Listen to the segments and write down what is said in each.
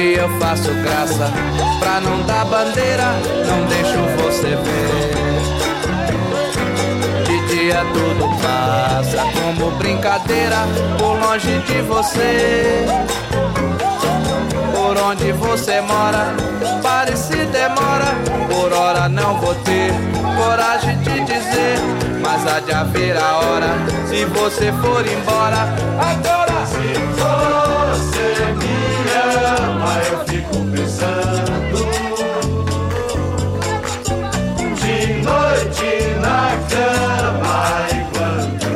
dia eu faço graça, pra não dar bandeira, não deixo você ver. De dia tudo passa como brincadeira, por longe de você. Por onde você mora, pare se demora, por hora não vou ter coragem de dizer, mas há de haver a hora, se você for embora, agora se você me ama, eu fico pensando, de noite na cama enquanto,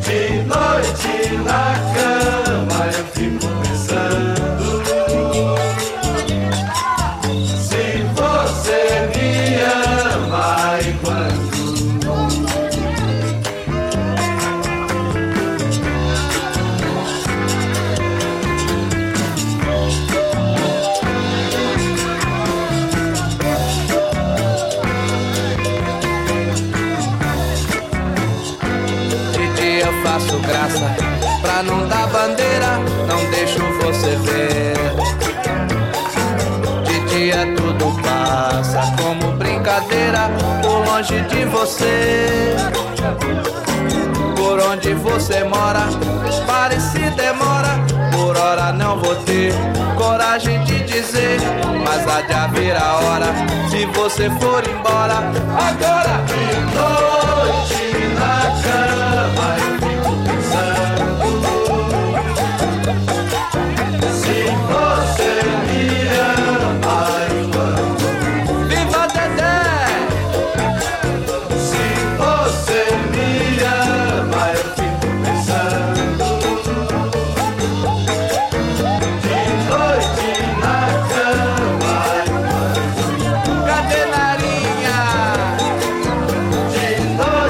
de noite na cama. Graça, pra não dar bandeira, não deixo você ver. De dia tudo passa como brincadeira, por longe de você. Por onde você mora, pare se demora, por hora não vou ter coragem de dizer, mas há de haver a hora, se você for embora, agora de noite na cama eu fico pensando, se você me ama enquanto, viva Dedé, se você me ama eu fico pensando, de noite na cama enquanto, cadê Larinha, de noite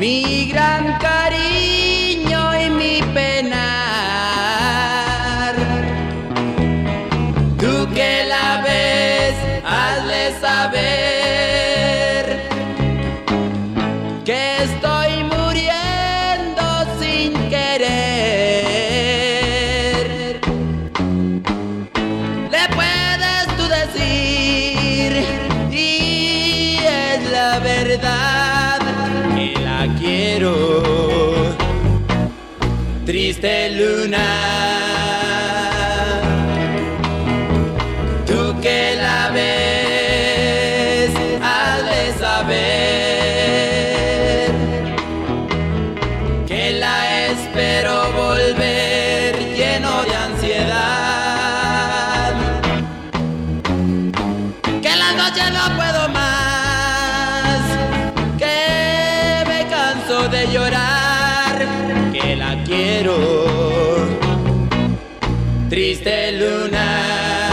mi gran cariño y mi penar. Tú que la ves, hazle saber que estoy muriendo sin querer. Le puedes tú decir, y es la verdad, triste luna, tú que la ves, hazle saber que la espero volver lleno de ansiedad, que la noche no puedo más, que me canso de llorar. La quiero, triste luna. Triste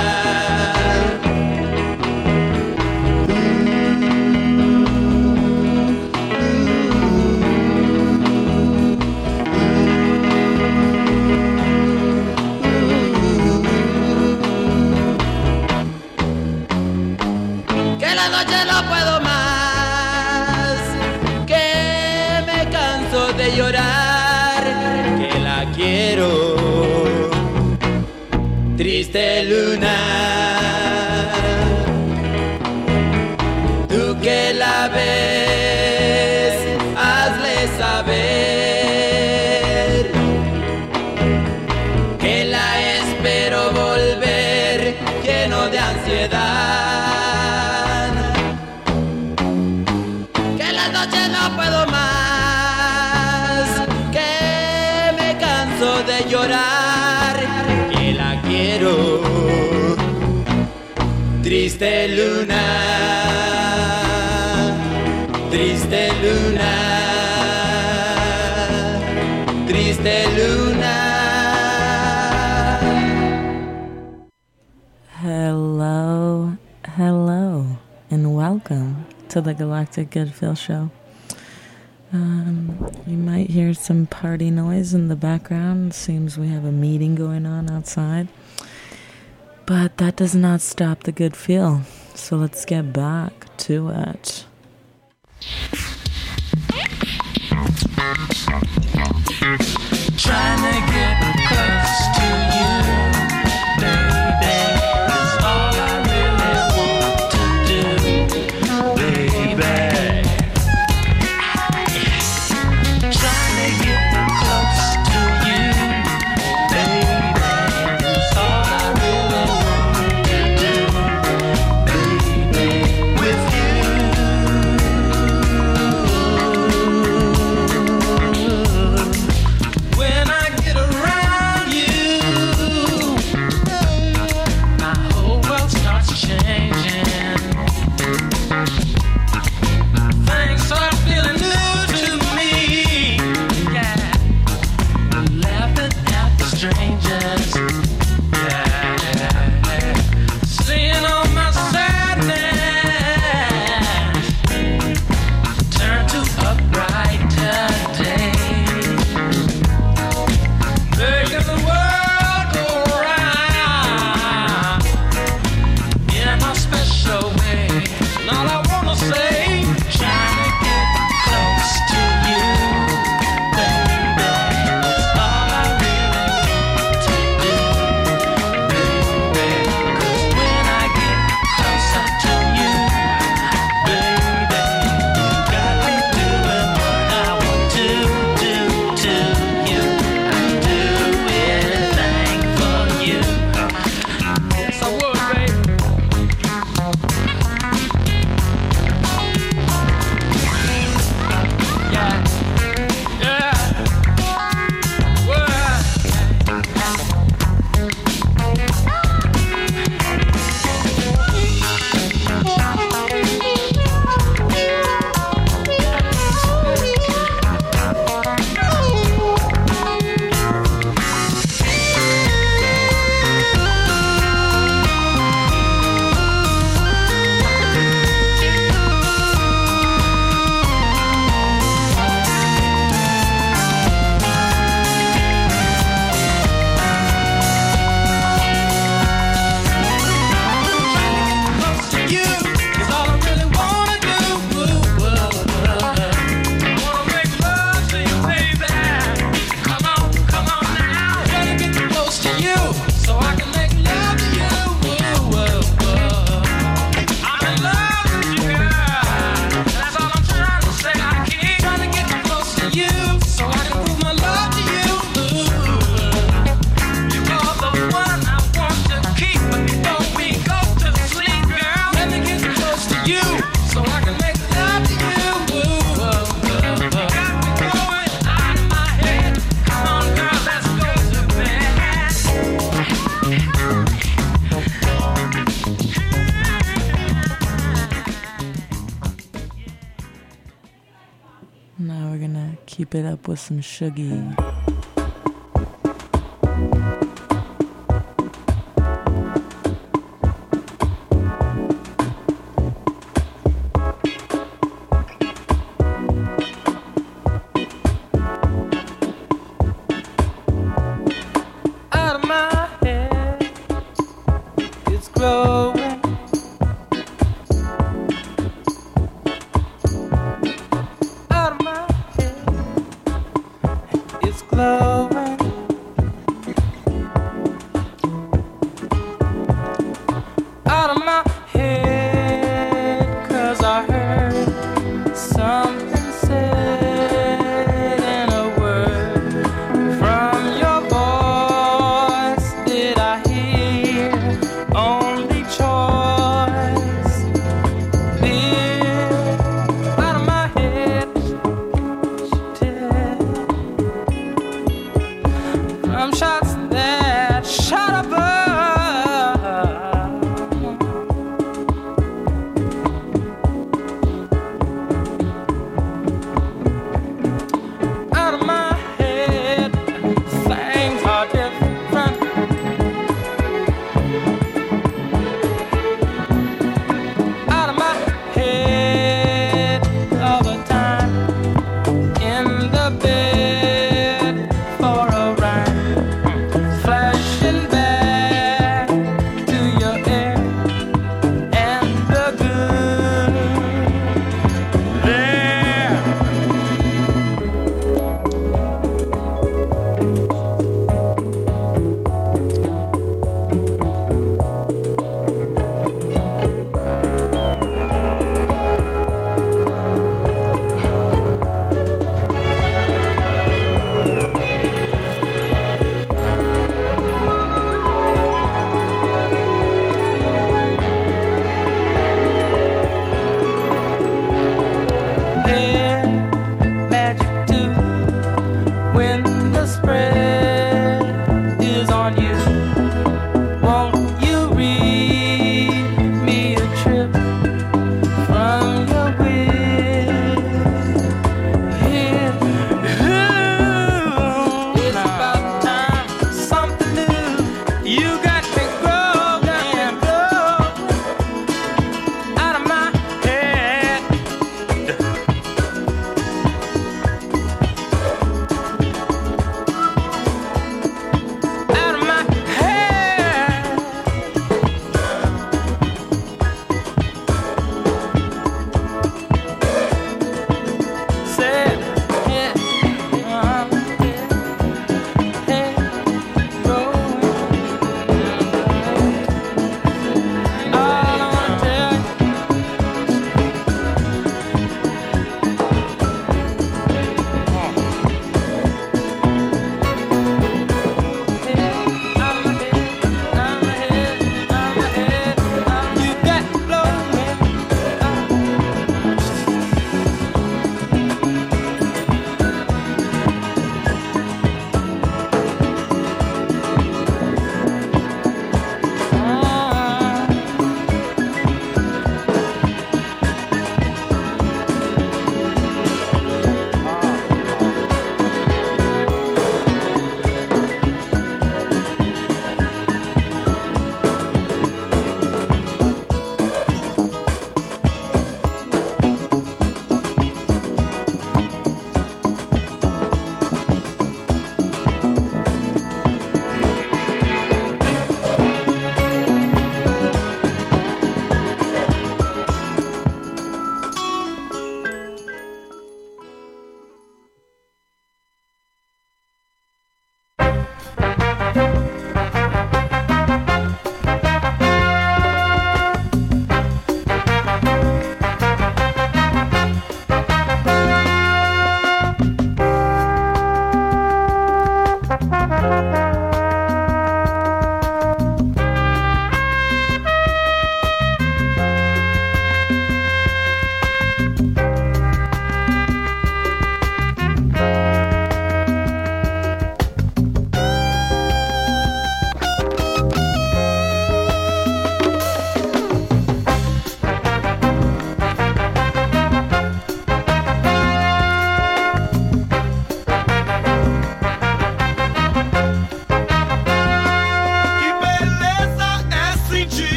luna, tú que la ves, hazle saber que la espero volver lleno de ansiedad, que en la noche no puedo más, que me canso de llorar. Triste luna, triste luna, triste luna. Hello, hello, and welcome to the Galactic Good Feel Show. You might hear some party noise in the background. Seems we have a meeting going on outside. But that does not stop the good feel. So let's get back to it. Trying to get close to you, baby. That's all I really want to do, baby. Trying to get close to you, baby. That's all I really want to do. With you. Now we're gonna keep it up with some Shuggy.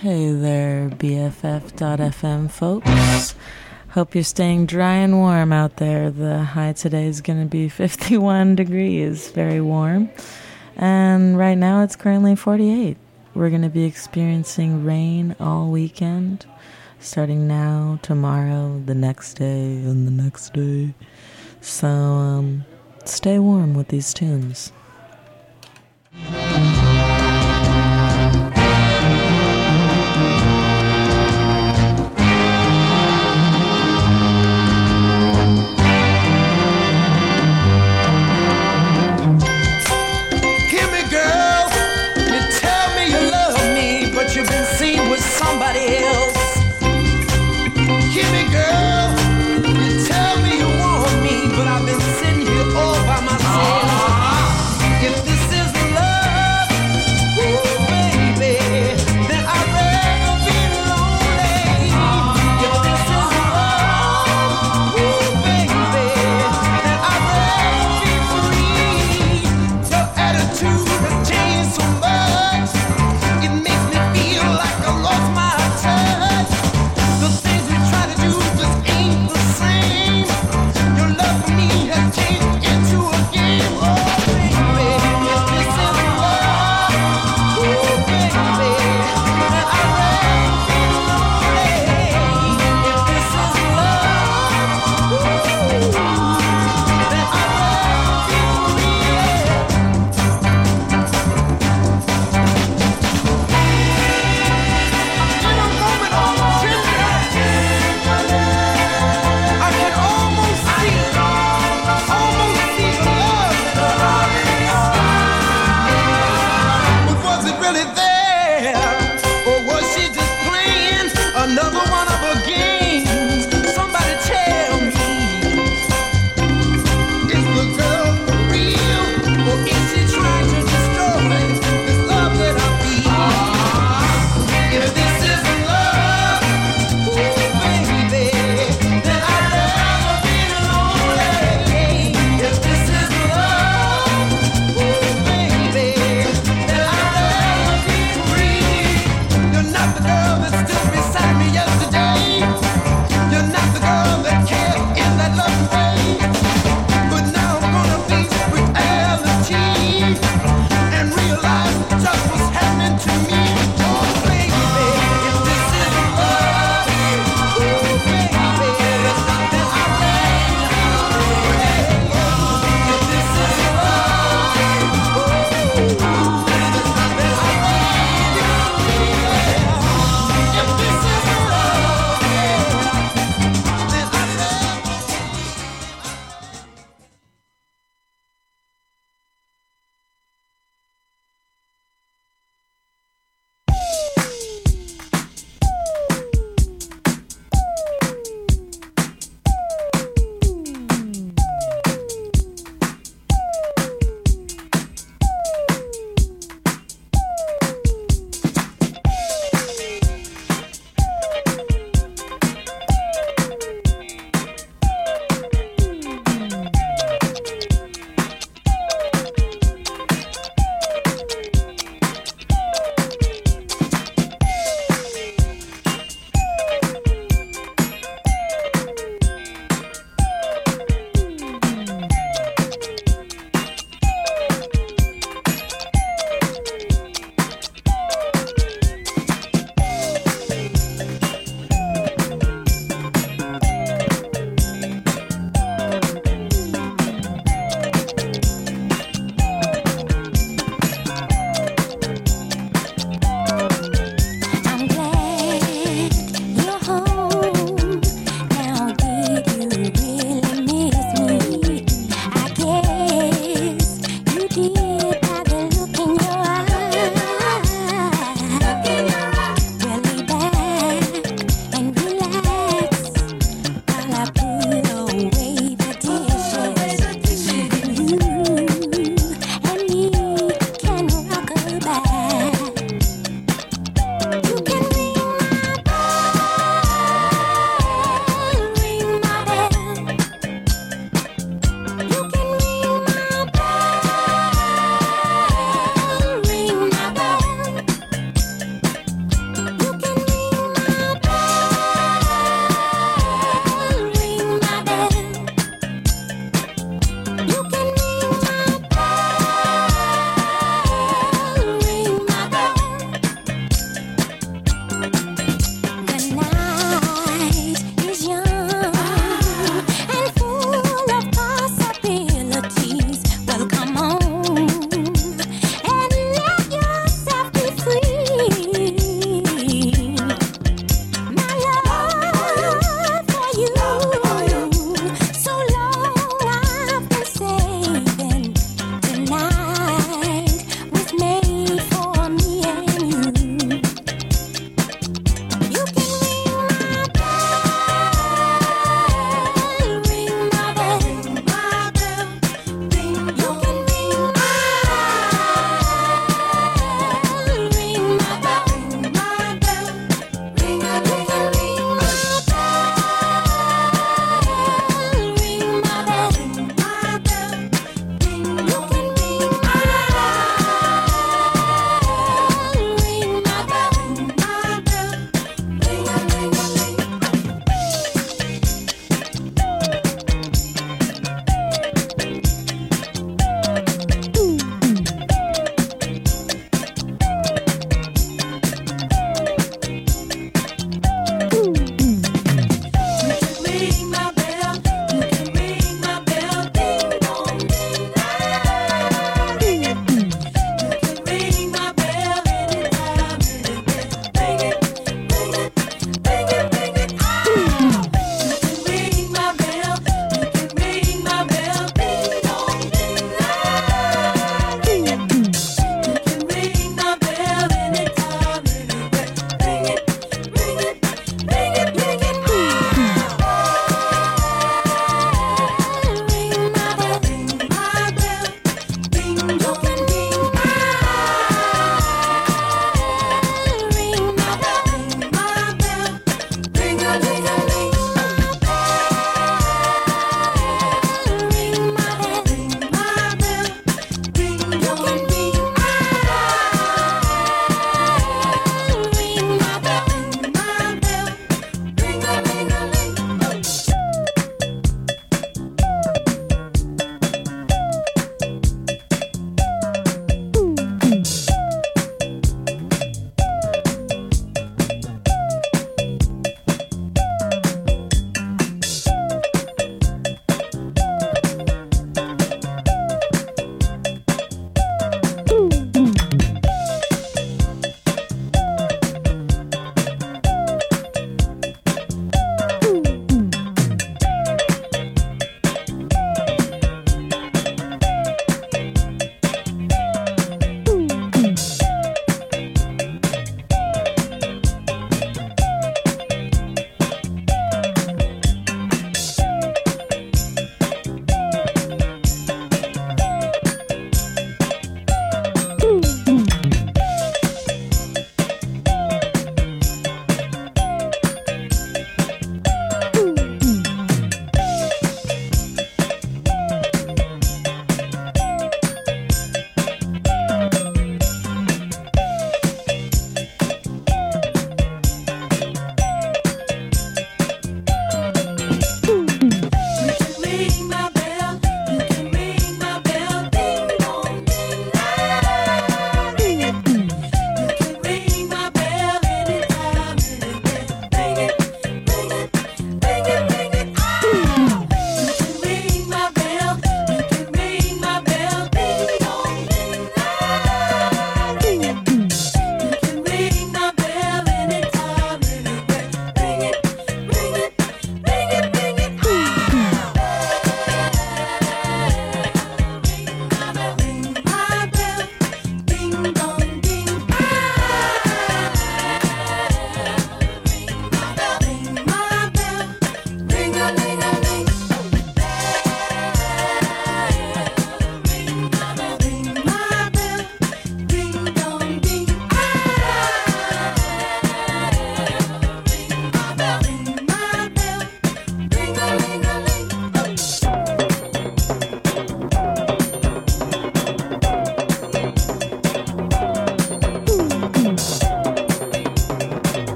Hey there, BFF.FM folks. Hope you're staying dry and warm out there. The high today is going to be 51 degrees, very warm. And right now it's currently 48. We're going to be experiencing rain all weekend, starting now, tomorrow, the next day, and the next day. So, stay warm with these tunes. Tell me you want me, but I've been sitting here all by myself.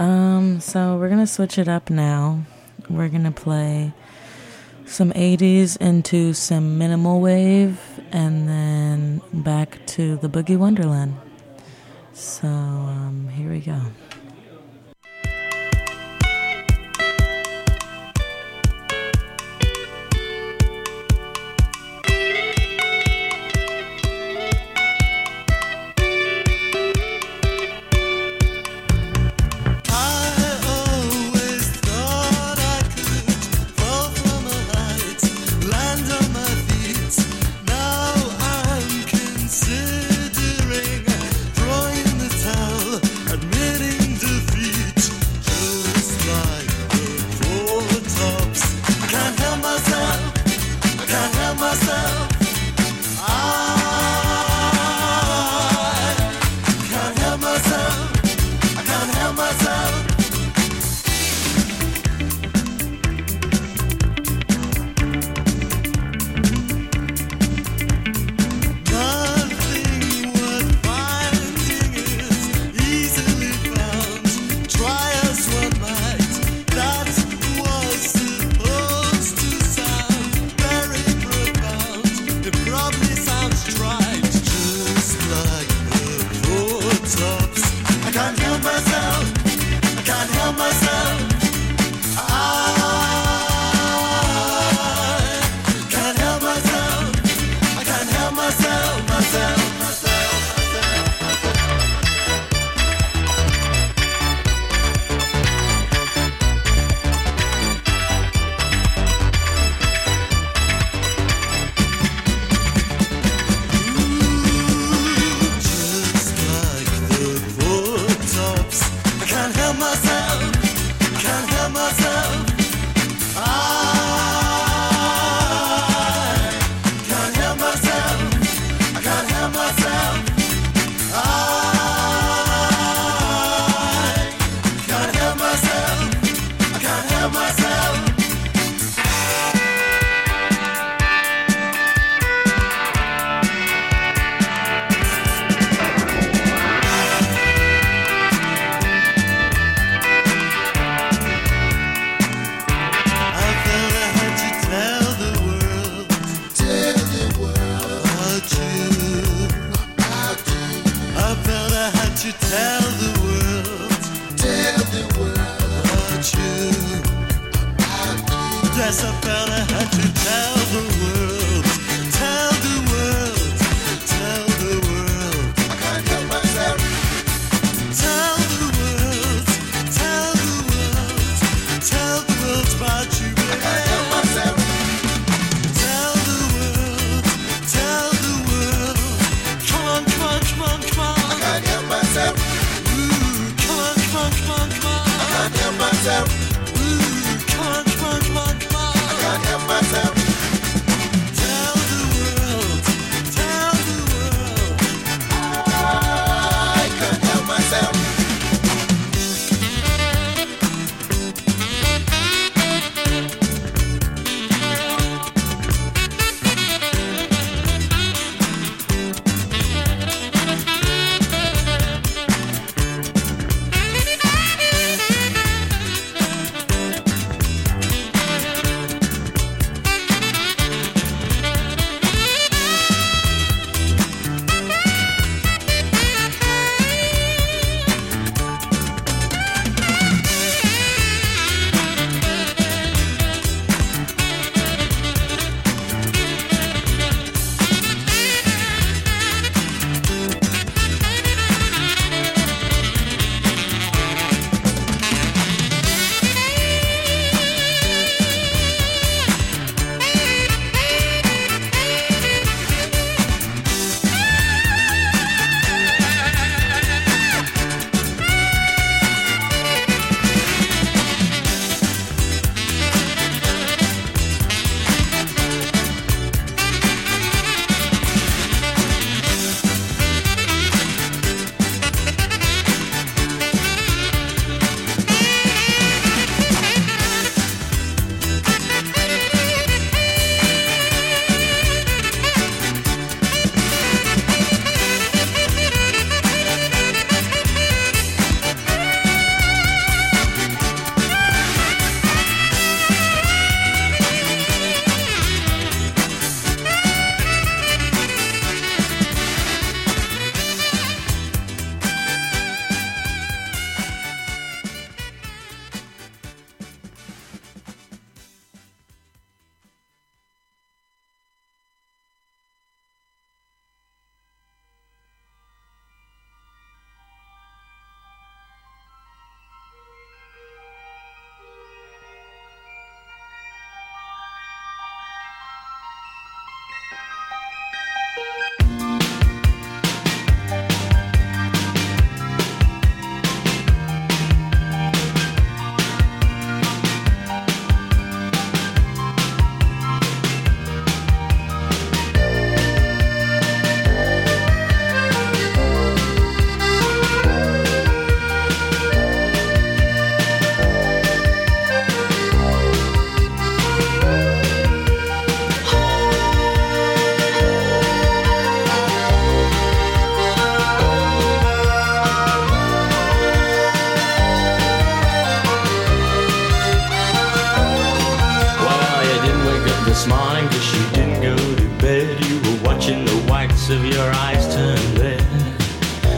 So we're going to switch it up now. We're going to play some 80s into some minimal wave and then back to the Boogie Wonderland. So here we go.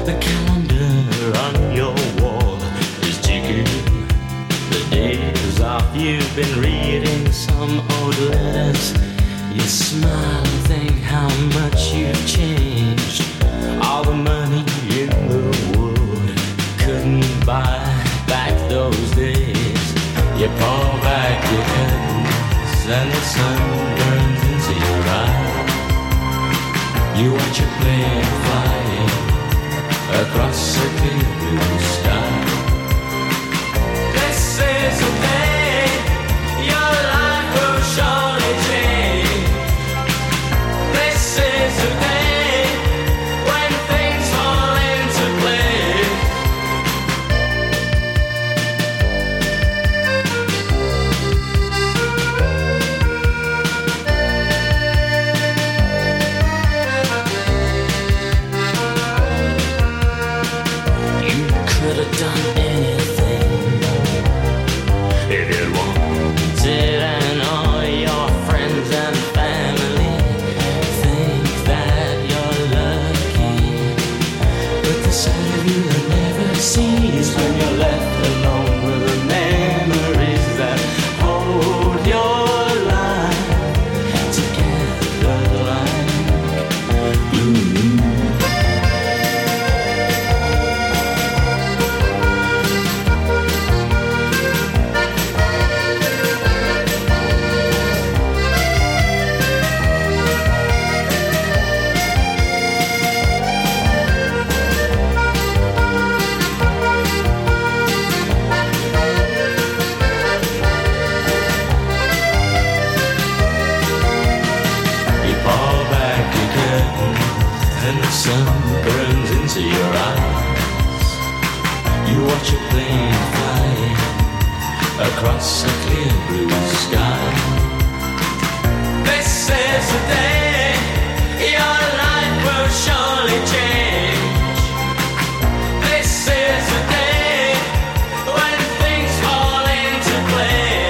The calendar on your wall is ticking. The days off, you've been reading some old letters. You smile and think how much you've changed. All the money in the world couldn't buy back those days. You pull back your curtains and the sun burns into your eyes. You watch a plane flying across a clear blue sky. This is the day your life will surely change. This is the day when things fall into place. Done anything if you wanted, and all your friends and family think that you're lucky, but the side of you never sees when you're left alone with the memories that hold your life together like blue. Sun burns into your eyes. You watch a plane flying across a clear blue sky. This is the day your life will surely change. This is the day when things fall into place.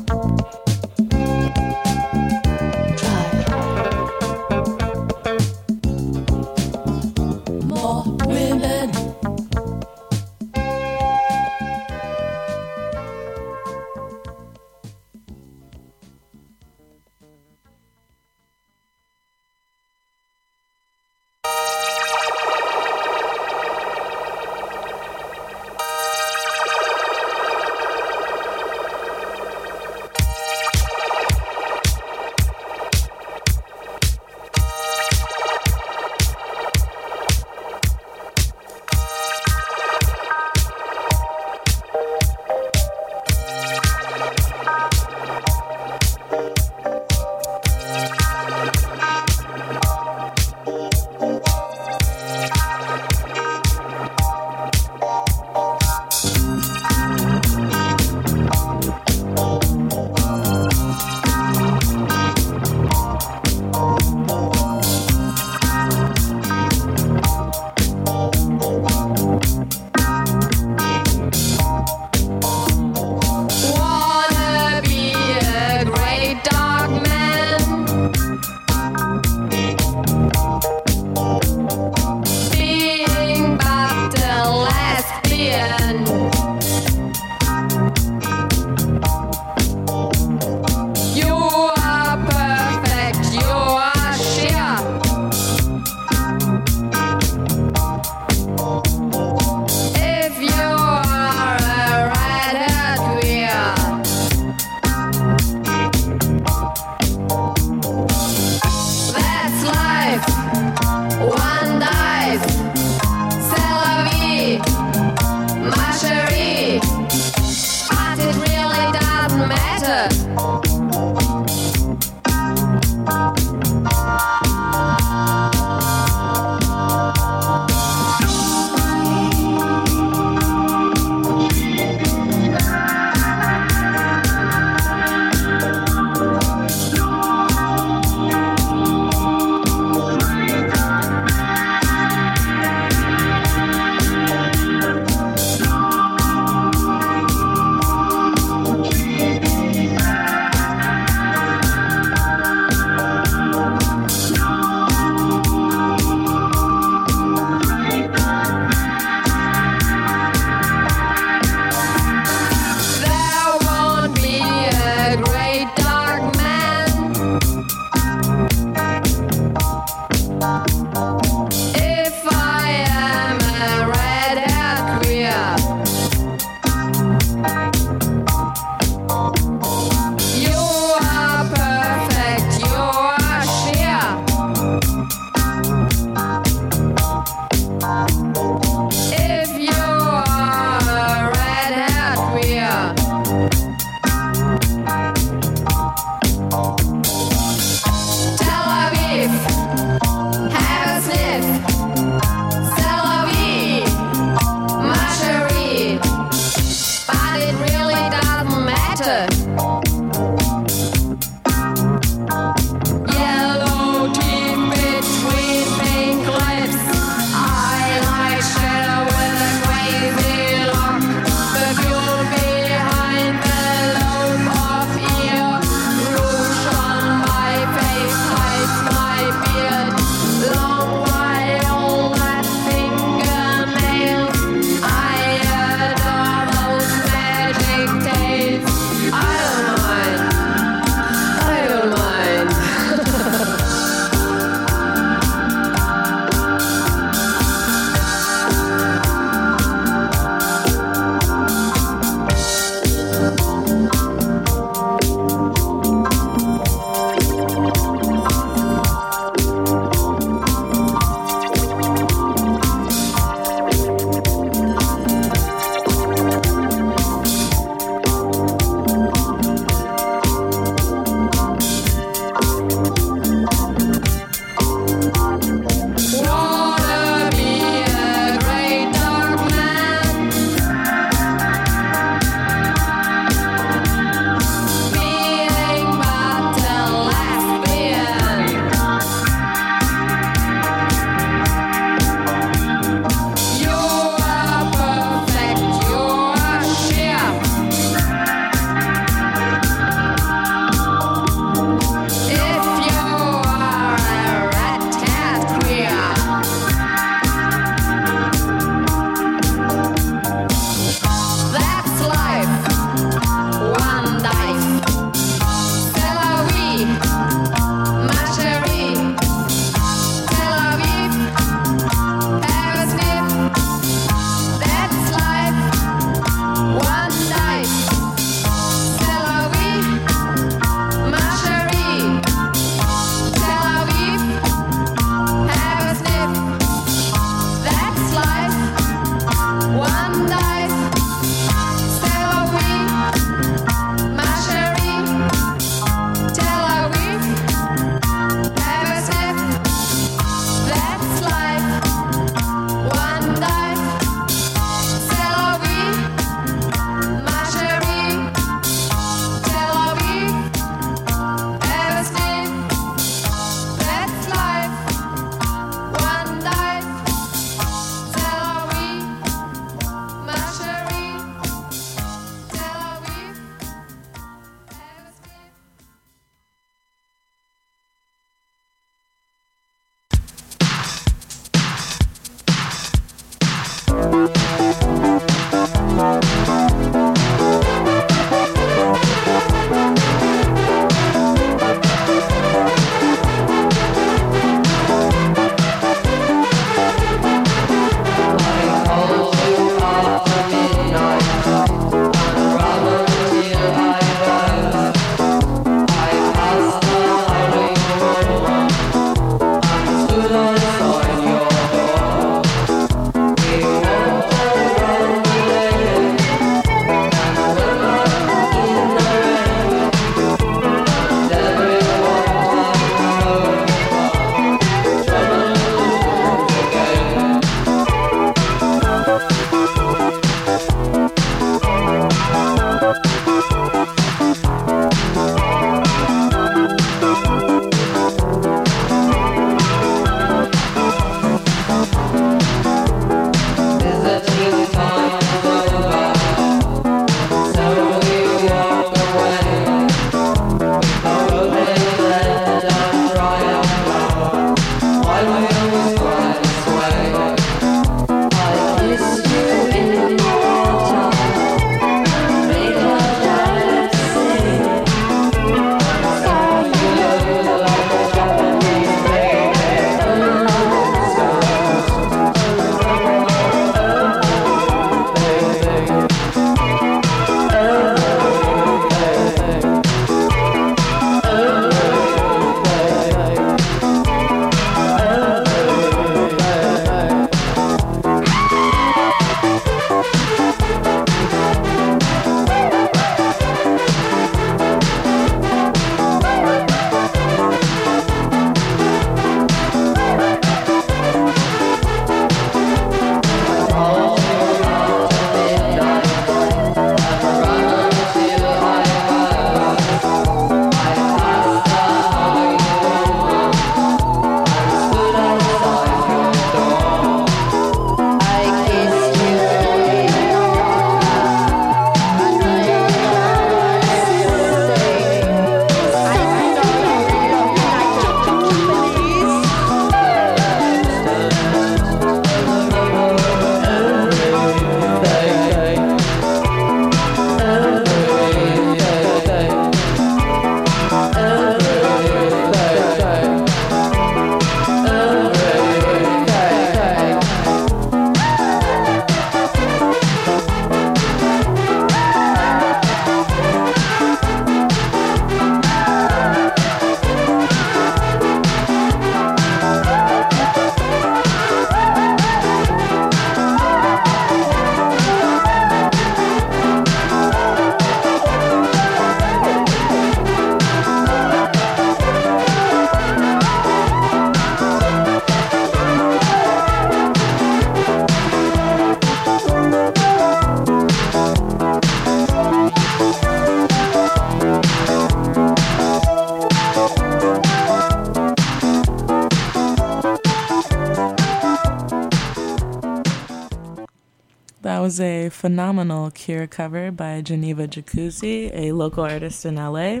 That was a phenomenal Cure cover by Geneva Jacuzzi, a local artist in LA.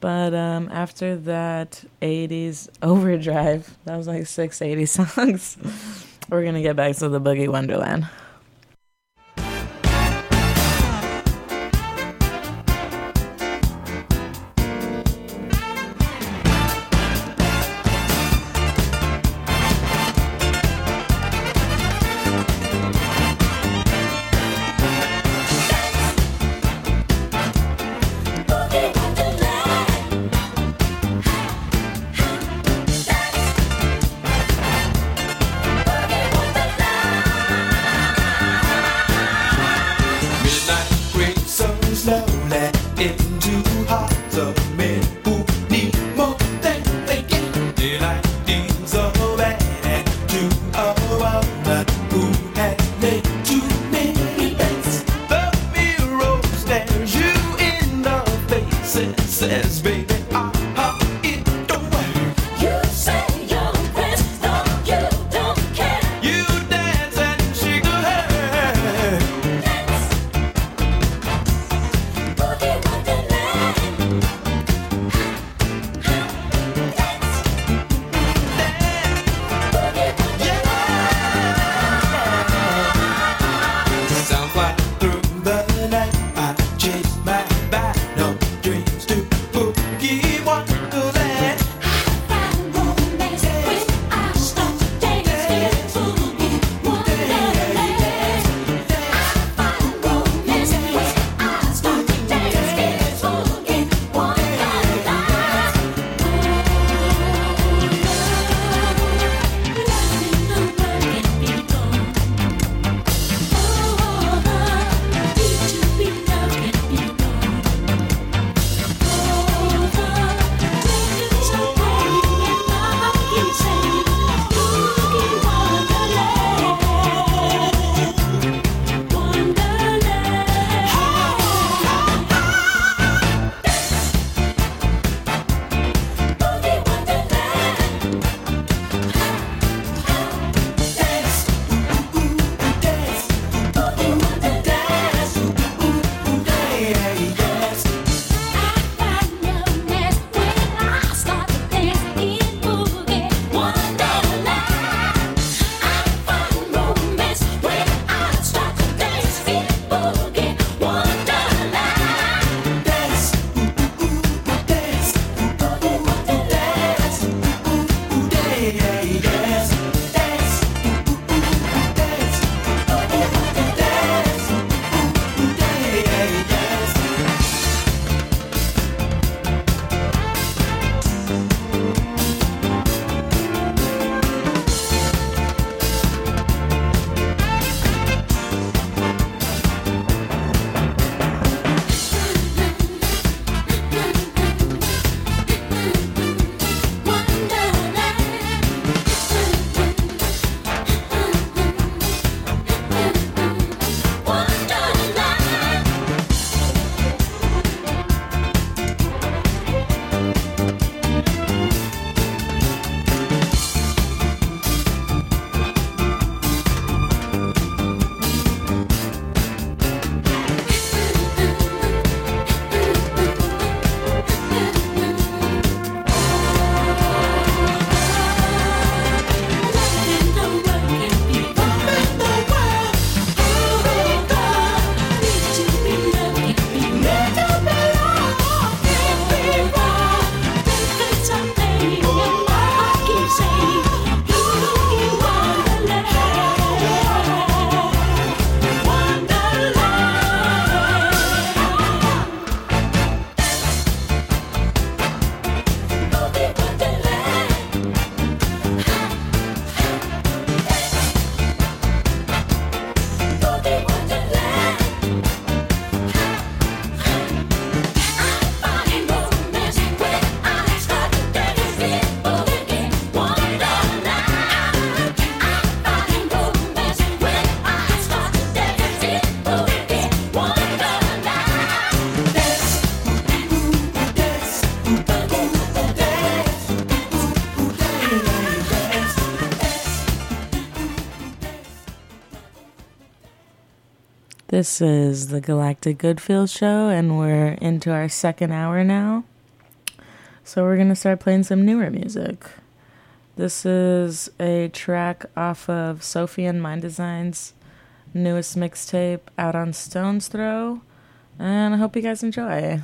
But after that, 80s Overdrive, that was like 6 80 songs. We're going to get back to the Boogie Wonderland. This is the Galactic Goodfield Show, and we're into our second hour now. So we're going to start playing some newer music. This is a track off of Sophie and Mind Design's newest mixtape out on Stones Throw, and I hope you guys enjoy.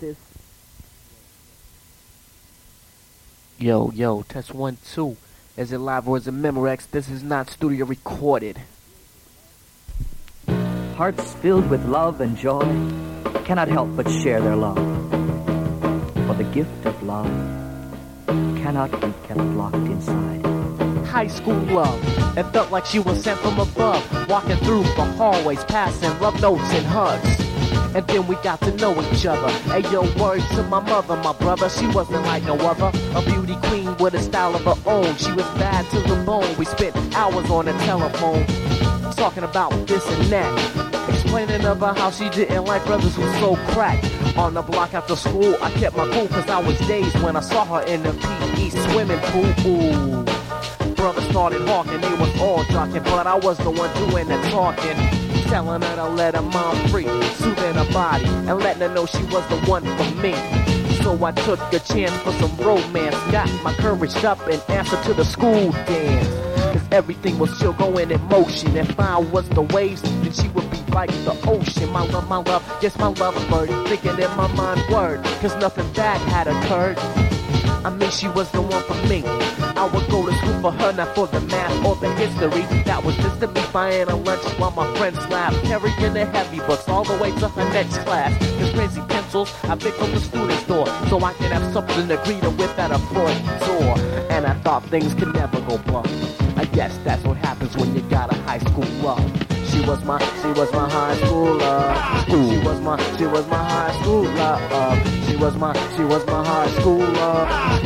this. Yo, test 1, 2. Is it live or is it Memorex? This is not studio recorded. Hearts filled with love and joy cannot help but share their love. For the gift of love cannot be kept locked inside. High school love, it felt like she was sent from above. Walking through the hallways, passing love notes and hugs. And then we got to know each other. Ayo, word to my mother, my brother. She wasn't like no other. A beauty queen with a style of her own. She was bad to the bone. We spent hours on the telephone talking about this and that. Explaining about how she didn't like brothers who sold crack. On the block after school, I kept my cool because I was dazed when I saw her in the PE swimming pool. Ooh. Brothers started hawking, they was all jocking, but I was the one doing the talking. Telling her to let her mom free, soothing her body, and letting her know she was the one for me. So I took a chance for some romance, got my courage up and answered to the school dance. Cause everything was still going in motion. If I was the waves, then she would be like the ocean. My love, yes, my love bird, thinking in my mind word, cause nothing bad had occurred. I mean, she was the one for me. I would go to school for her, not for the math or the history. That was just to be buying a lunch while my friends laughed. Carrying the heavy books all the way to her next class. Cause crazy pencils I picked from the student store, so I can have something to greet her with at a front door. And I thought things could never go bump. I guess that's what happens when you got a high school love. She was my high school love. She was my high school love. She was my high school love. She was my high school love.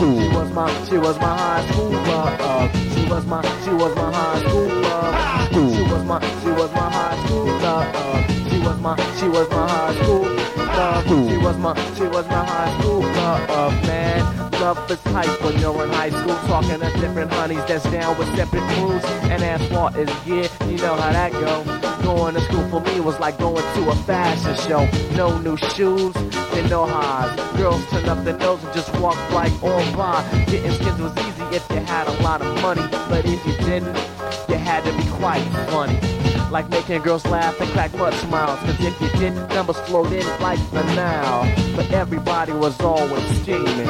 She was my high school love. She was my high school love. She was my high school love. She was my high school love, man. Love is hype when you're in high school, talking to different honeys that's down with separate crews. And as far as gear, you know how that go. Going to school for me was like going to a fashion show. No new shoes and no highs. Girls turn up their nose and just walk right on by. Getting skins was easy if you had a lot of money, but if you didn't, you had to be quite funny. Like making girls laugh and crack butt smiles, cause if you did, numbers flowed in like the now. But everybody was always scheming,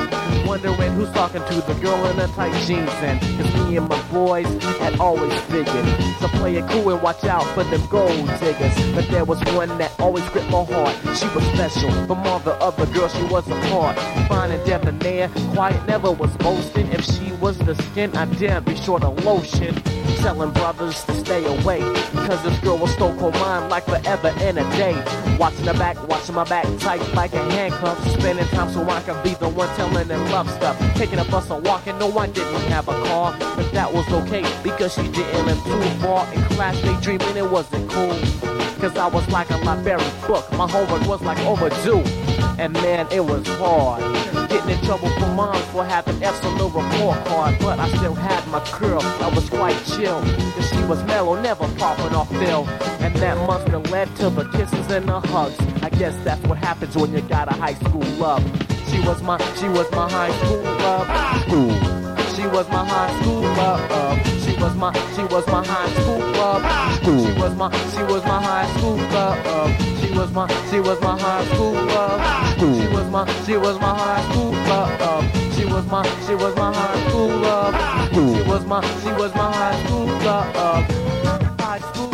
wondering who's talking to the girl in the tight jeans. And cause me and my boys had always figured to play it cool and watch out for them gold diggers. But there was one that always gripped my heart. She was special from all the other girls she was apart. Fine and debonair, quiet, never was boasting. If she was the skin, I dare be short of lotion. Telling brothers to stay away, cause this girl was stone cold mine like forever in a day. Watching her back, watching my back tight like a handcuff. Spending time so I could be the one telling them love stuff. Taking a bus and walking, no I didn't have a car, but that was okay because she didn't live too far. In class they dreaming it wasn't cool, cause I was like a library book. My homework was like overdue, and man it was hard. Getting in trouble from mom for having F's on the report card, but I still had my curl. I was quite chill, cause she was mellow, never popping off Phil. And that must have led to the kisses and the hugs. I guess that's what happens when you got a high school love. She was my high school love. She was my high school love. She was my high school love. She was my high school love. She was my high school love. She was my high school love. She was my high school love. She was my high school love. High school love. High school love. High school love. High school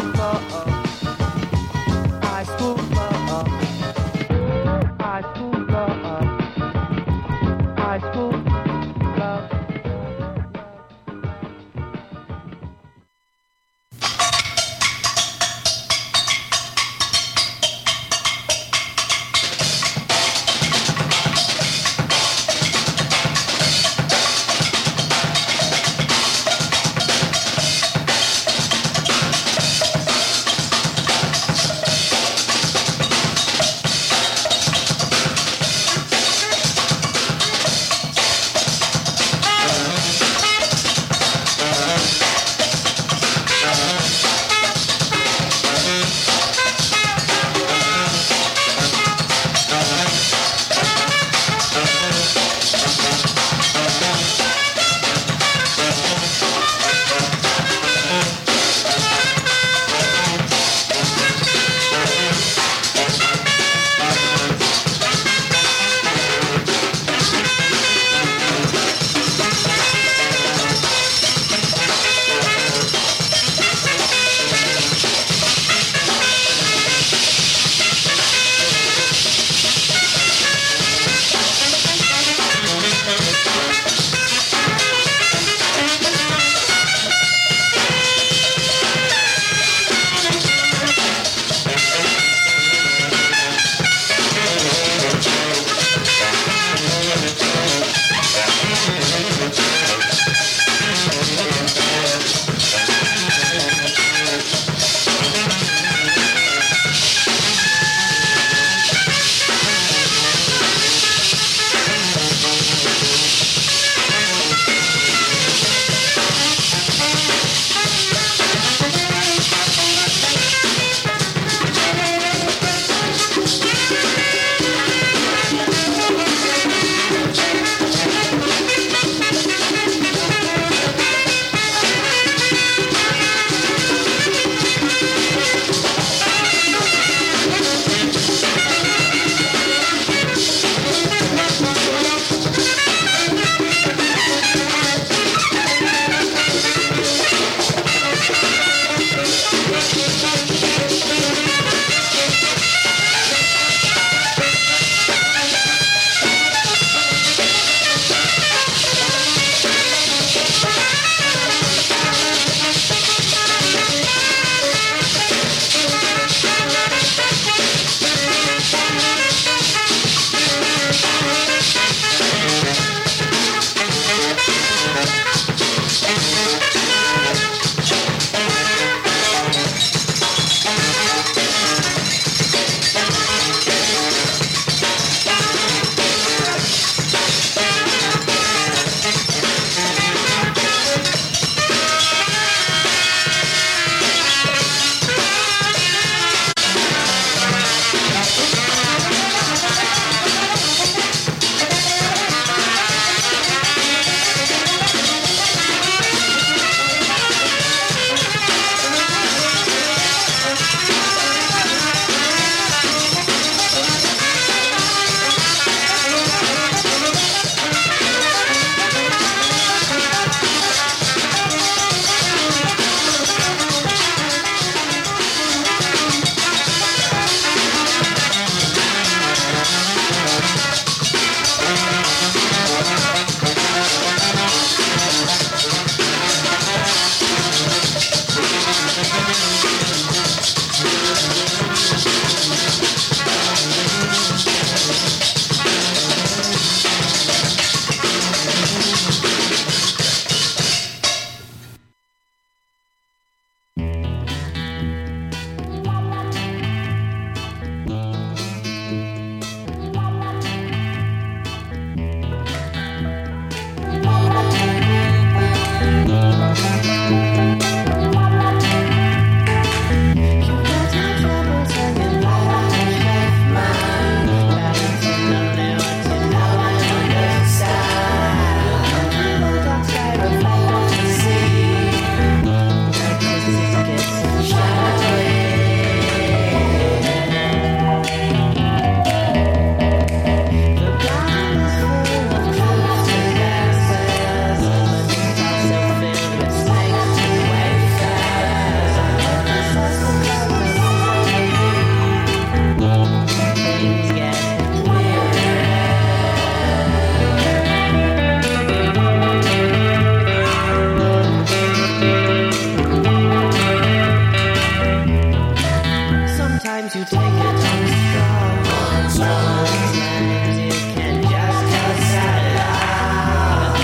Sometimes you take it on strong. And it can just go sad out.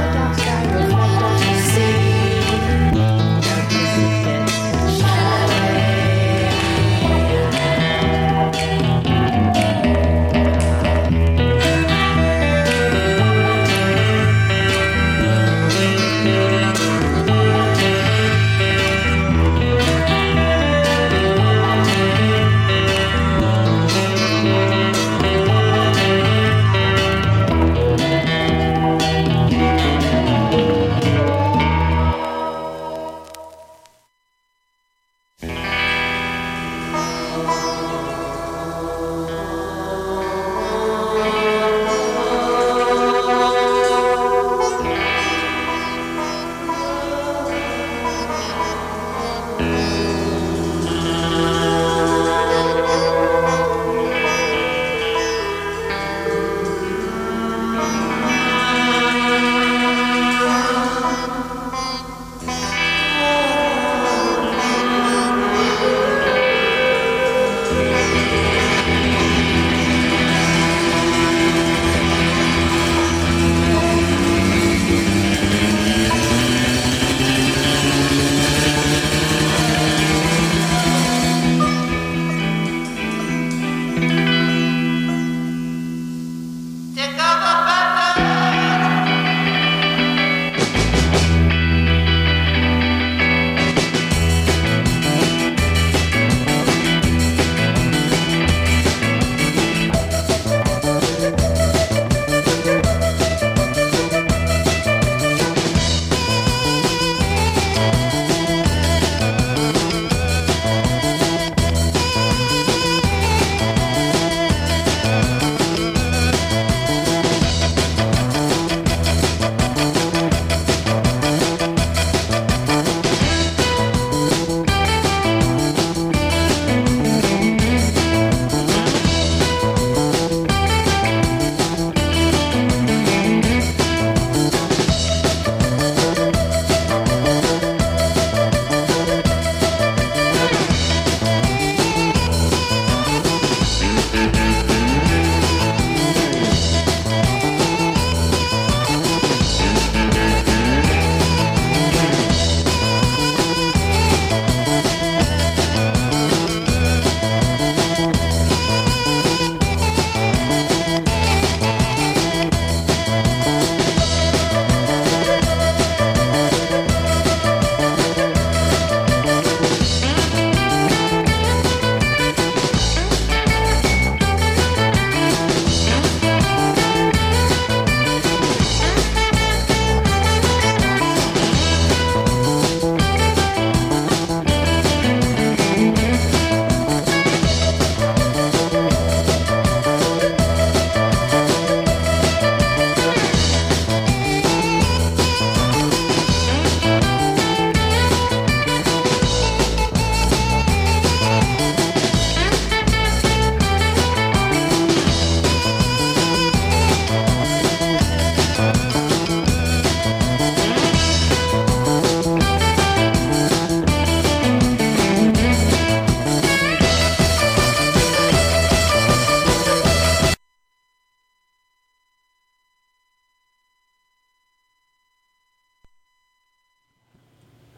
The dark sky reflects on the sea. The places get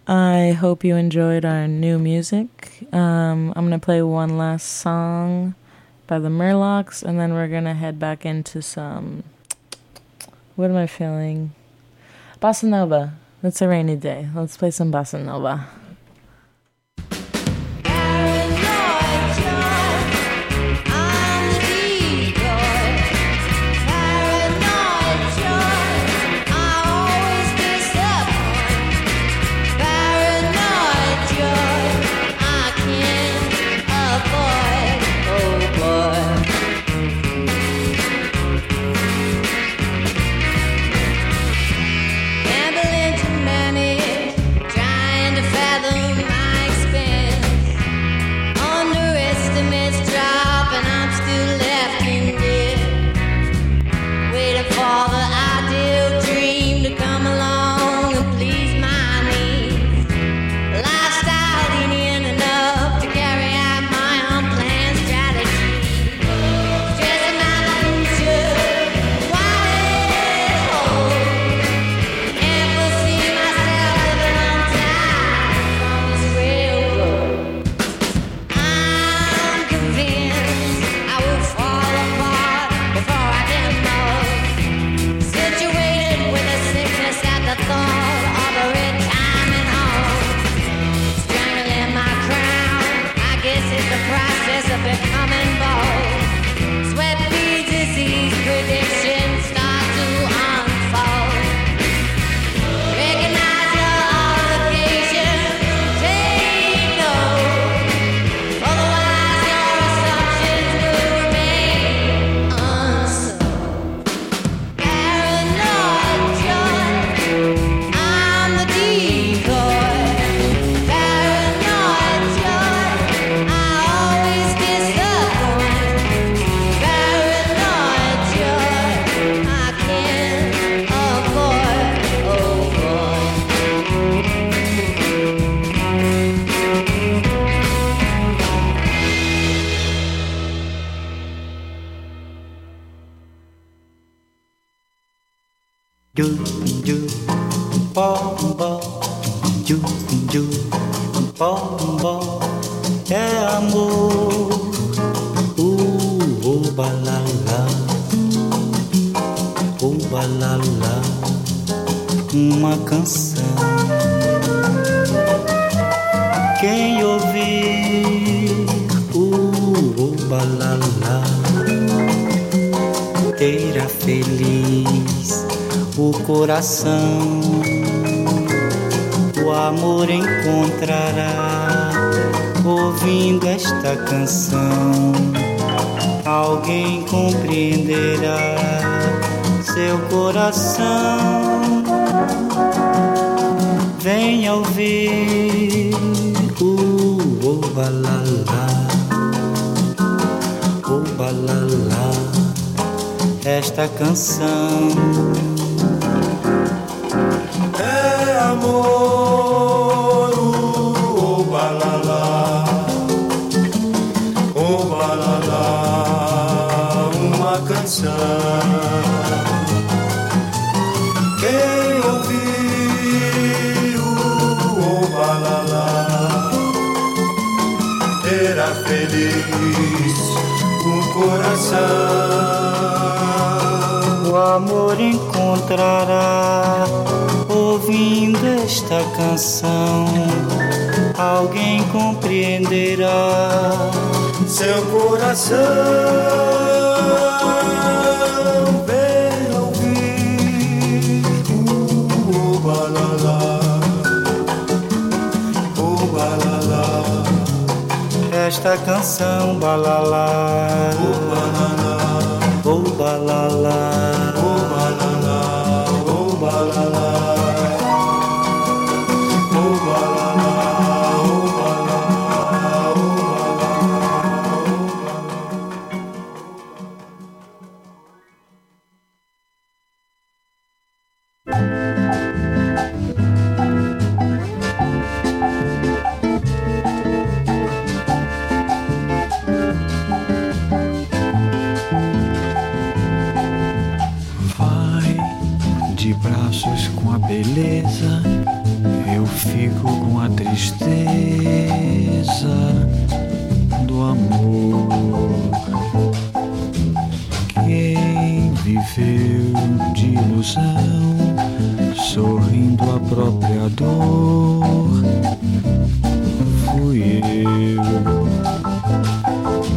I hope you enjoyed our new music. I'm going to play one last song by the Murlocs, and then we're going to head back into some... What am I feeling? Bossa Nova. It's a rainy day. Let's play some Bossa Nova. is the process of becoming bold. Sweaty disease predictions start to unfold. Recognize your obligation, take note. Otherwise your assumptions will remain unsolved. Paranoid joy, I'm the decoy. Do do bom bom, do do bom bom, é amor, balala, balala, uma canção. Quem ouvir balala terá feliz o coração, o amor encontrará, ouvindo esta canção, alguém compreenderá seu coração. Venha ouvir o balalá, o balalá, esta canção. Quem ouvir o balalá terá feliz o coração. O amor encontrará, ouvindo esta canção, alguém compreenderá seu coração. Venha ouvir o balalá, o balalá, esta canção balalá, o balalá, o balalá, o balalá, o balalá, o balalá. Amor e dor.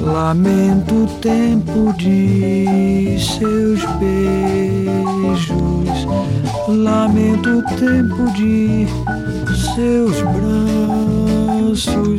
Lamento o tempo de seus beijos, lamento o tempo de seus braços.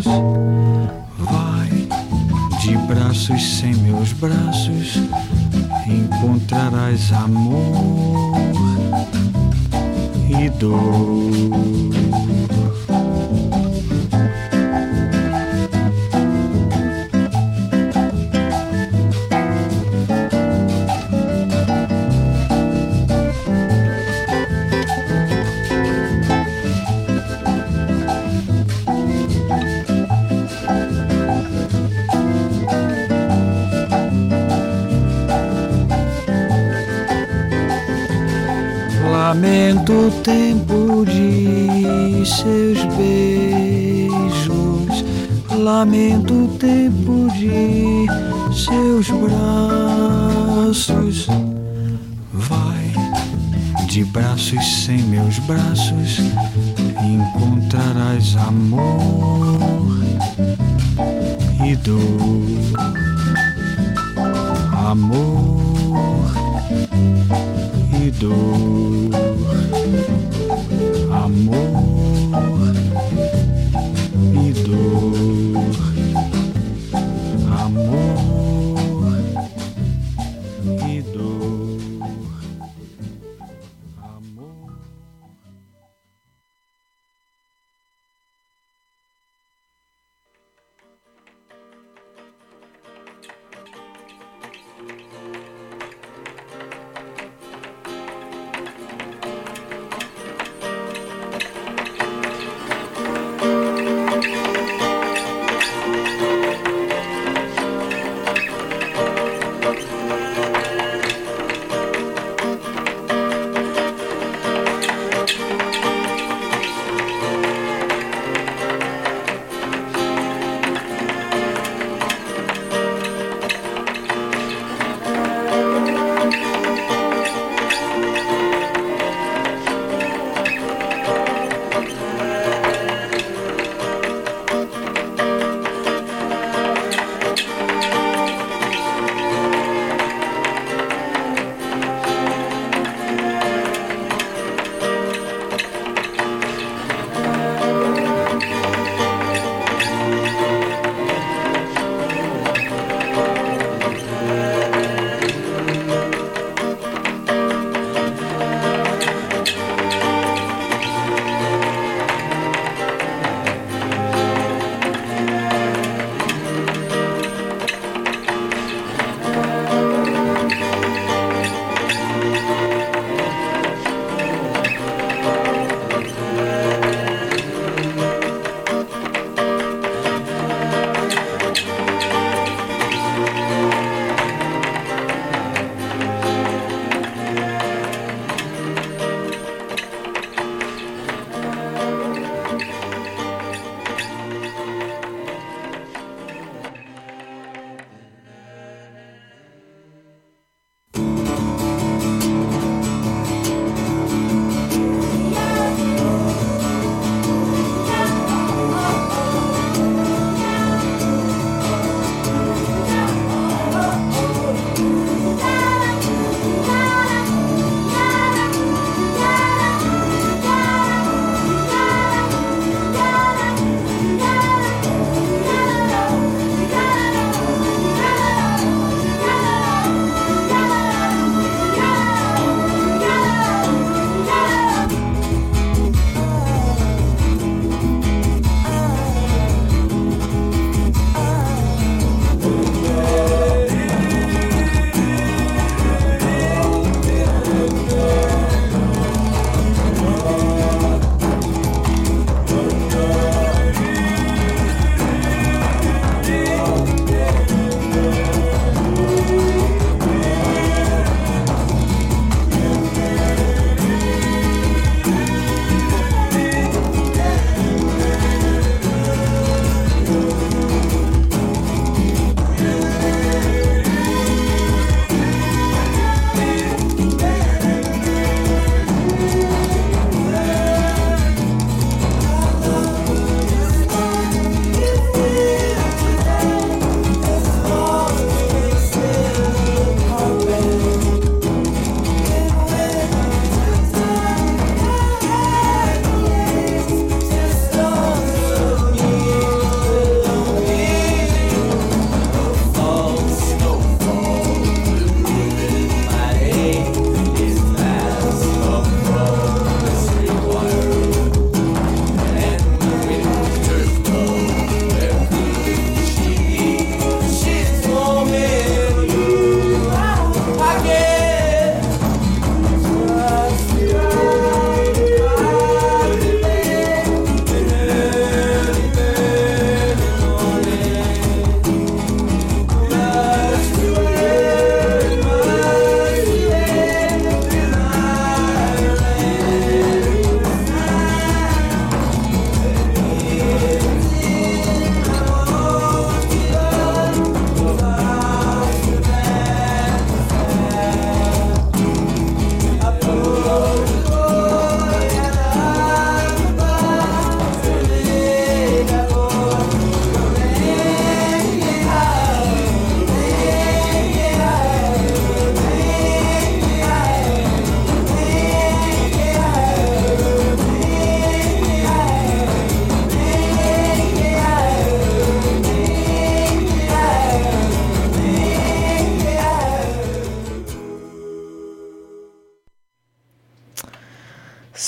Vai de braços sem meus braços, encontrarás amor e querido, amor e dor, amor e dor, amor e dor, amor.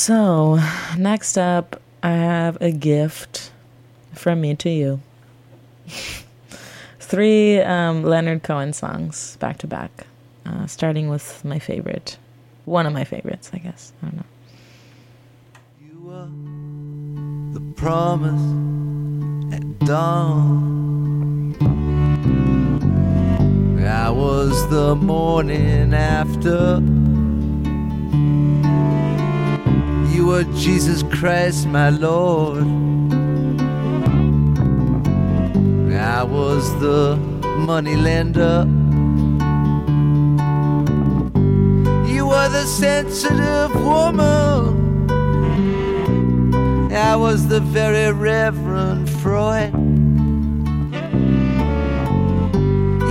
So, next up, I have a gift from me to you. 3 Leonard Cohen songs back to back, starting with my favorite. One of my favorites, I guess. I don't know. You were the promise at dawn. I was the morning after. You were Jesus Christ, my Lord. I was the money lender. You were the sensitive woman. I was the very Reverend Freud.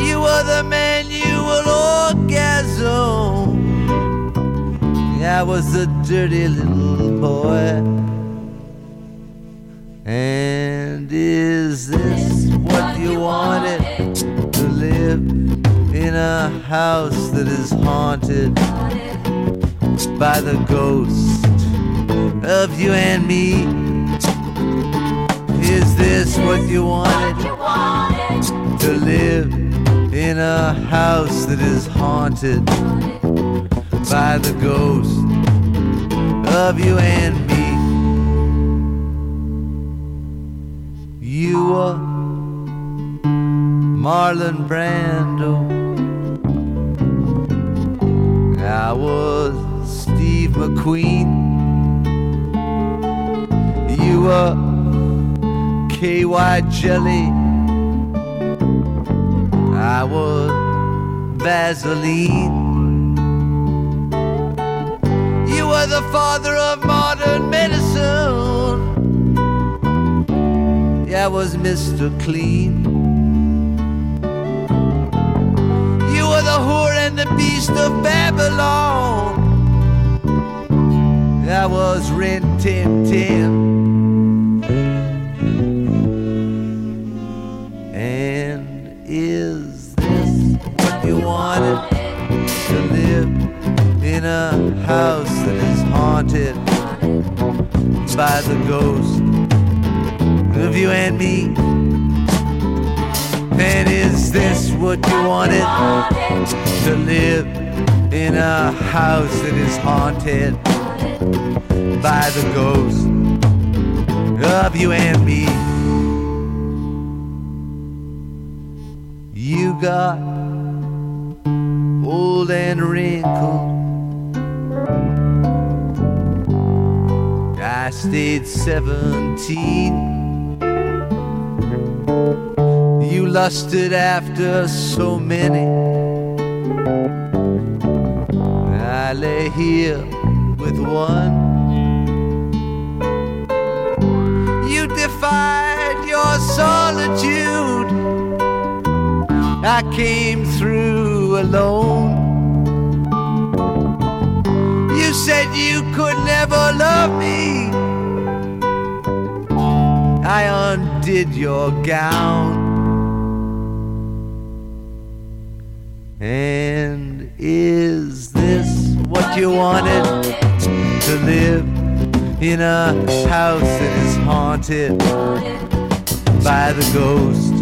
You were the manual orgasm. I was a dirty little boy. And is this what you wanted? To live in a house that is haunted by the ghost of you and me. Is this what you wanted? To live in a house that is haunted by the ghost of you and me. You were Marlon Brando. I was Steve McQueen. You were KY Jelly. I was Vaseline. You were the father of modern medicine. Yeah, I was Mr. Clean. You were the whore and the beast of Babylon. Yeah, I was Rin Tin Tin. And is this what you wanted? To live in a house that is haunted by the ghost of you and me. And is this what you wanted? To live in a house that is haunted by the ghost of you and me. You got old and wrinkled. I stayed 17. You lusted after so many. I lay here with one. You defied your solitude. I came through alone. You said you could never love me. I undid your gown. And is this what you wanted? To live in a house that is haunted by the ghost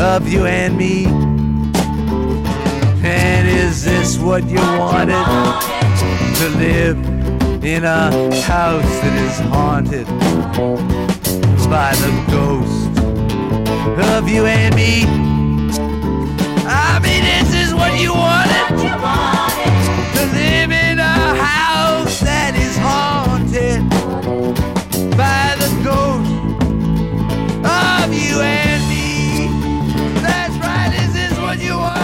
of you and me. And is this what you wanted? To live in a house that is haunted by the ghost of you and me. I mean, this is what you wanted. To live in a house that is haunted by the ghost of you and me. That's right, this is what you wanted.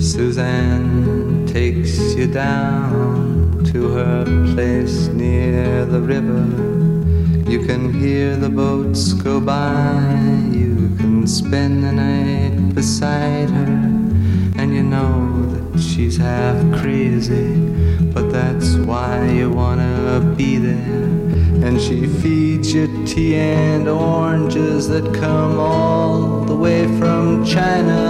Suzanne takes you down to her place near the river. You can hear the boats go by. You can spend the night beside her. And you know that she's half crazy, but that's that's why you wanna be there. And she feeds you tea and oranges that come all the way from China.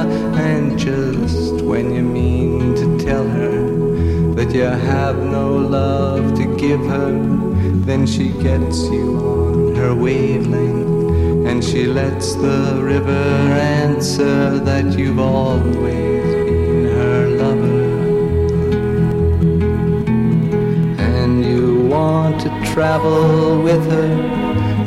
And just when you mean to tell her that you have no love to give her, then she gets you on her wavelength, and she lets the river answer that you've always been her lover. And you want to travel with her,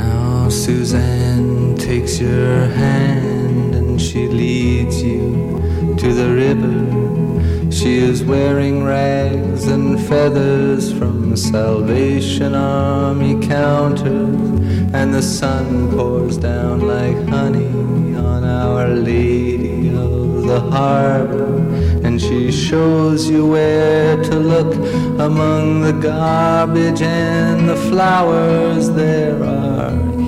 Now Suzanne takes your hand and she leads you to the river. She is wearing rags and feathers from the Salvation Army counters, and the sun pours down like honey on Our Lady of the Harbor. And she shows you where to look among the garbage and the flowers. There are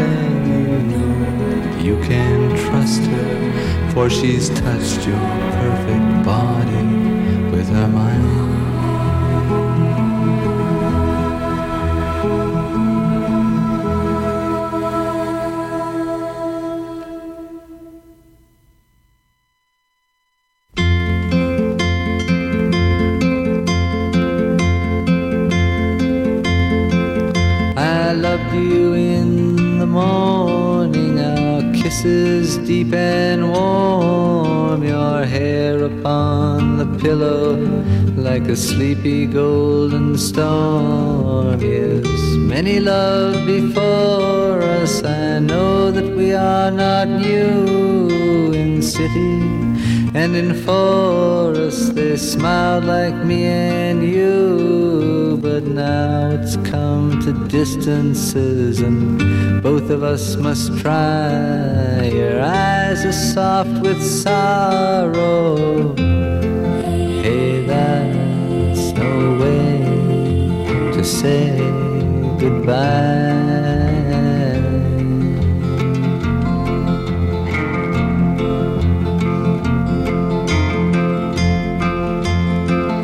and you know you can trust her, for she's touched your perfect body with her mind. Deep and warm, your hair upon the pillow like a sleepy golden storm. Yes, many love before us. I know that we are not new in city and in forest. They smiled like me and you, but now it's come to distances and both of us must try. Your eyes are soft with sorrow. Hey, that's no way to say goodbye.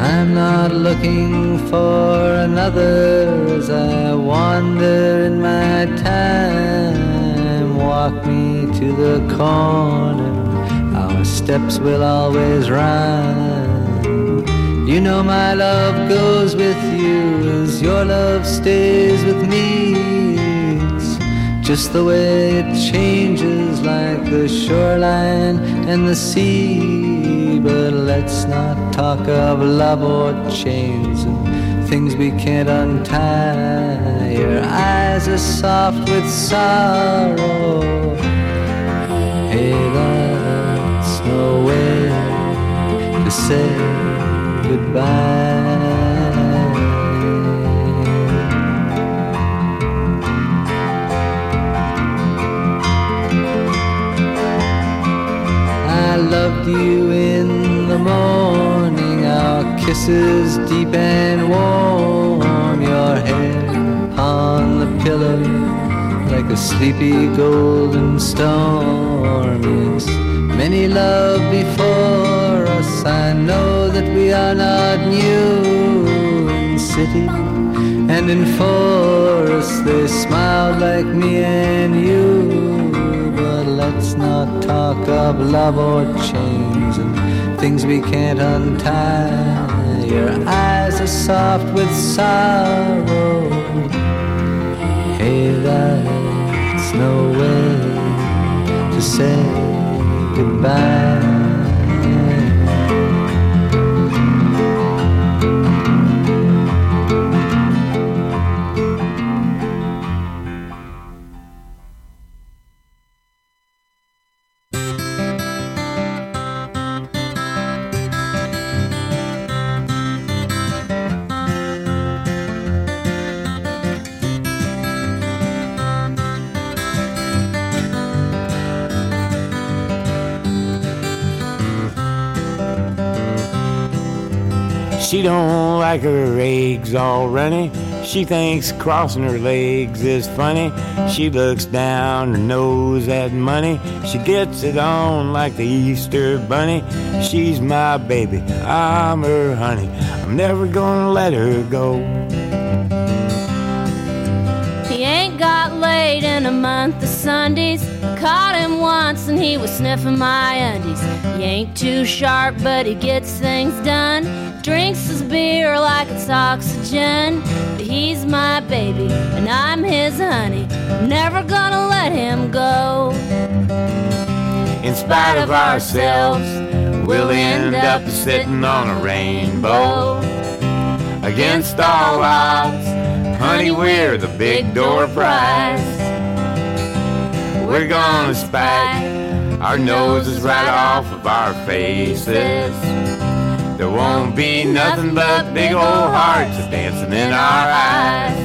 I'm not looking for another as I wander in my time. Walk me to the corner, our steps will always rhyme. You know my love goes with you as your love stays with me. It's just the way it changes like the shoreline and the sea. But let's not talk of love or chains and things we can't untie. Your eyes are soft with sorrow. Hey, that's no way to say goodbye. I loved you in the morning, our kisses deep and warm, your head on the pillow like a sleepy golden storm. Yes, many loved before us, I know that we are not new in city and in forest. They smiled like me and you. Let's not talk of love or chains and things we can't untie. Your eyes are soft with sorrow. Hey, that's no way to say goodbye. She don't like her eggs all runny. She thinks crossing her legs is funny. She looks down her nose at money. She gets it on like the Easter bunny. She's my baby, I'm her honey. I'm never gonna let her go. He ain't got laid in a month of Sundays. Caught him once and he was sniffing my undies. He ain't too sharp but he gets things done. Drinks his beer like it's oxygen. But he's my baby and I'm his honey. I'm never gonna let him go. In spite of ourselves, we'll end up sitting on a rainbow. Against all odds, honey, we're the big door prize. We're gonna spike our noses right off of our faces. There won't be nothing but big old hearts dancing in our eyes.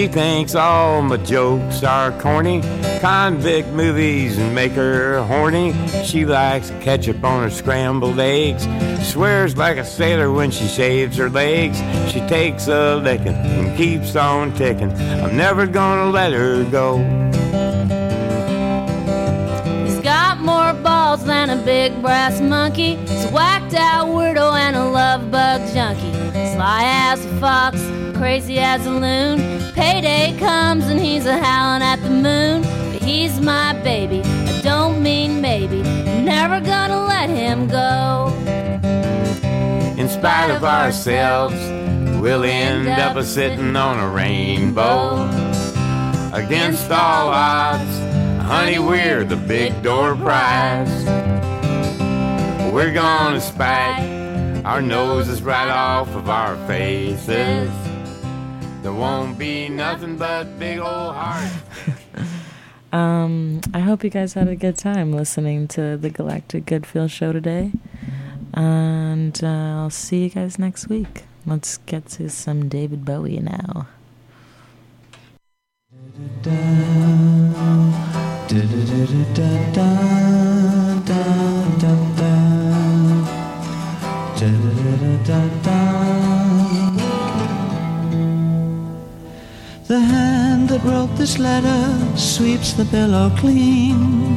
She thinks all my jokes are corny. Convict movies make her horny. She likes ketchup on her scrambled eggs. Swears like a sailor when she shaves her legs. She takes a licking and keeps on ticking. I'm never gonna let her go. He's got more balls than a big brass monkey. He's a whacked out weirdo and a love bug junkie. Sly as a fox, crazy as a loon. Payday comes and he's a howling at the moon. But he's my baby, I don't mean maybe. I'm never gonna let him go. In spite of ourselves, we'll end up sitting on a rainbow. Against all odds, honey, we're the big door prize. We're gonna spike our noses right off of our faces. There won't be nothing but big old hearts. I hope you guys had a good time listening to the Galactic Good Feel show today. And I'll see you guys next week. Let's get to some David Bowie now. The hand that wrote this letter sweeps the pillow clean.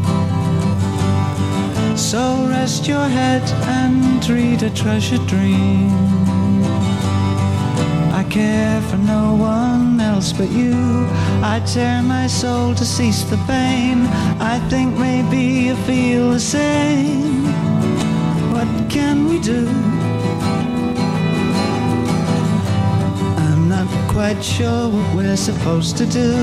So rest your head and read a treasured dream. I care for no one else. else but you. I tear my soul to cease the pain. I think maybe you feel the same. What can we do? I'm not quite sure what we're supposed to do.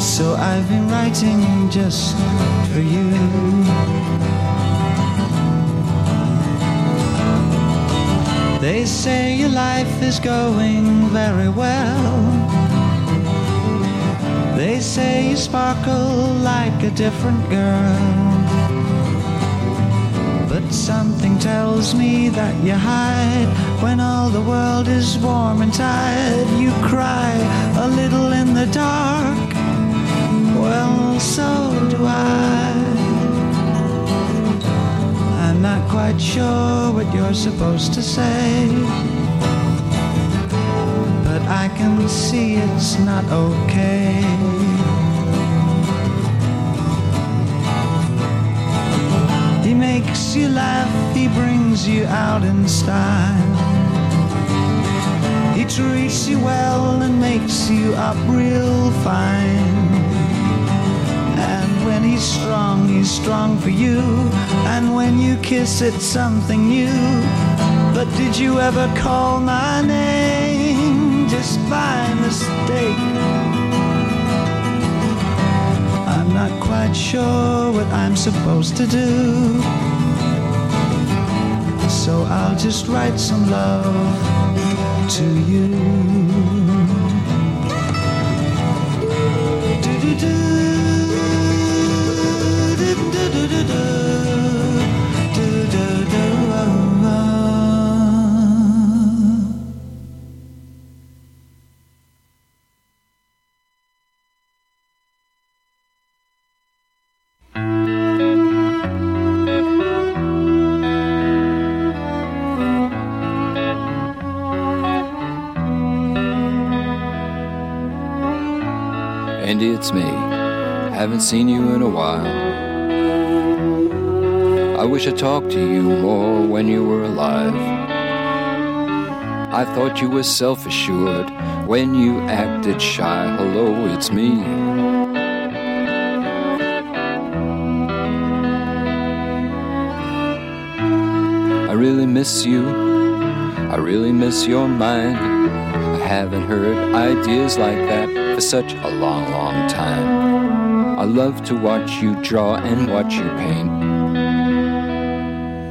So I've been writing just for you. They say your life is going very well. They say you sparkle like a different girl. But something tells me that you hide. When all the world is warm and tired, you cry a little in the dark. Well, so do I. I'm not quite sure what you're supposed to say, but I can see it's not okay. He makes you laugh, he brings you out in style. He treats you well and makes you up real fine. When he's strong for you. And when you kiss, it's something new. But did you ever call my name just by mistake? I'm not quite sure what I'm supposed to do. So I'll just write some love to you. Andy, it's me. Haven't seen you in a while. I wish I talked to you more when you were alive. I thought you were self-assured when you acted shy. Hello, it's me. I really miss you. I really miss your mind. I haven't heard ideas like that for such a long, long time. I love to watch you draw and watch you paint.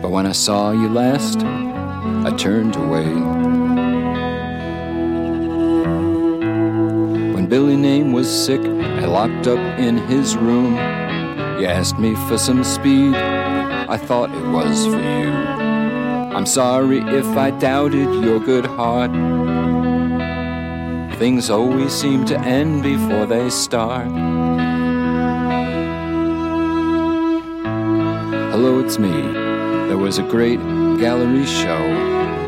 But when I saw you last, I turned away. When Billy Name was sick and locked up in his room, you asked me for some speed. I thought it was for you. I'm sorry if I doubted your good heart. Things always seem to end before they start. Hello, it's me. There was a great gallery show,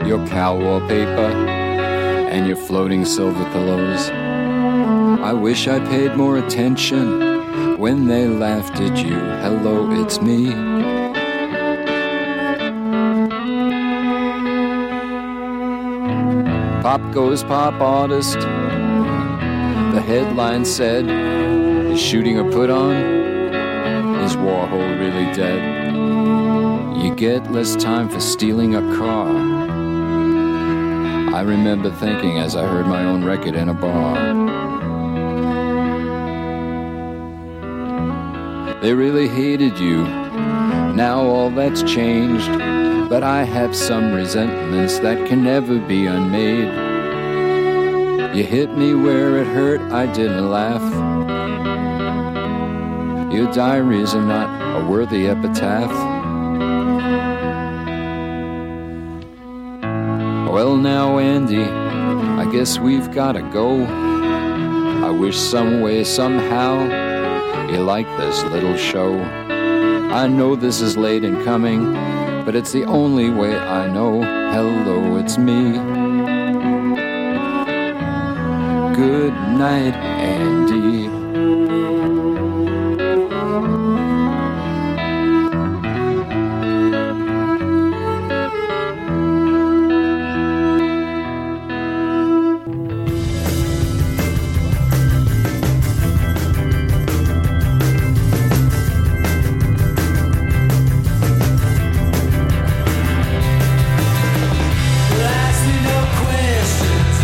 your cow wallpaper and your floating silver pillows. I wish I paid more attention when they laughed at you. Hello, it's me. Pop goes pop artist. The headline said, is shooting a put on? Is Warhol really dead? You get less time for stealing a car. I remember thinking as I heard my own record in a bar. They really hated you. Now all that's changed. But I have some resentments that can never be unmade. You hit me where it hurt, I didn't laugh. Your diaries are not a worthy epitaph. Well now, Andy, I guess we've gotta go. I wish some way, somehow, you like this little show. I know this is late in coming, but it's the only way I know. Hello, it's me. Good night, Andy.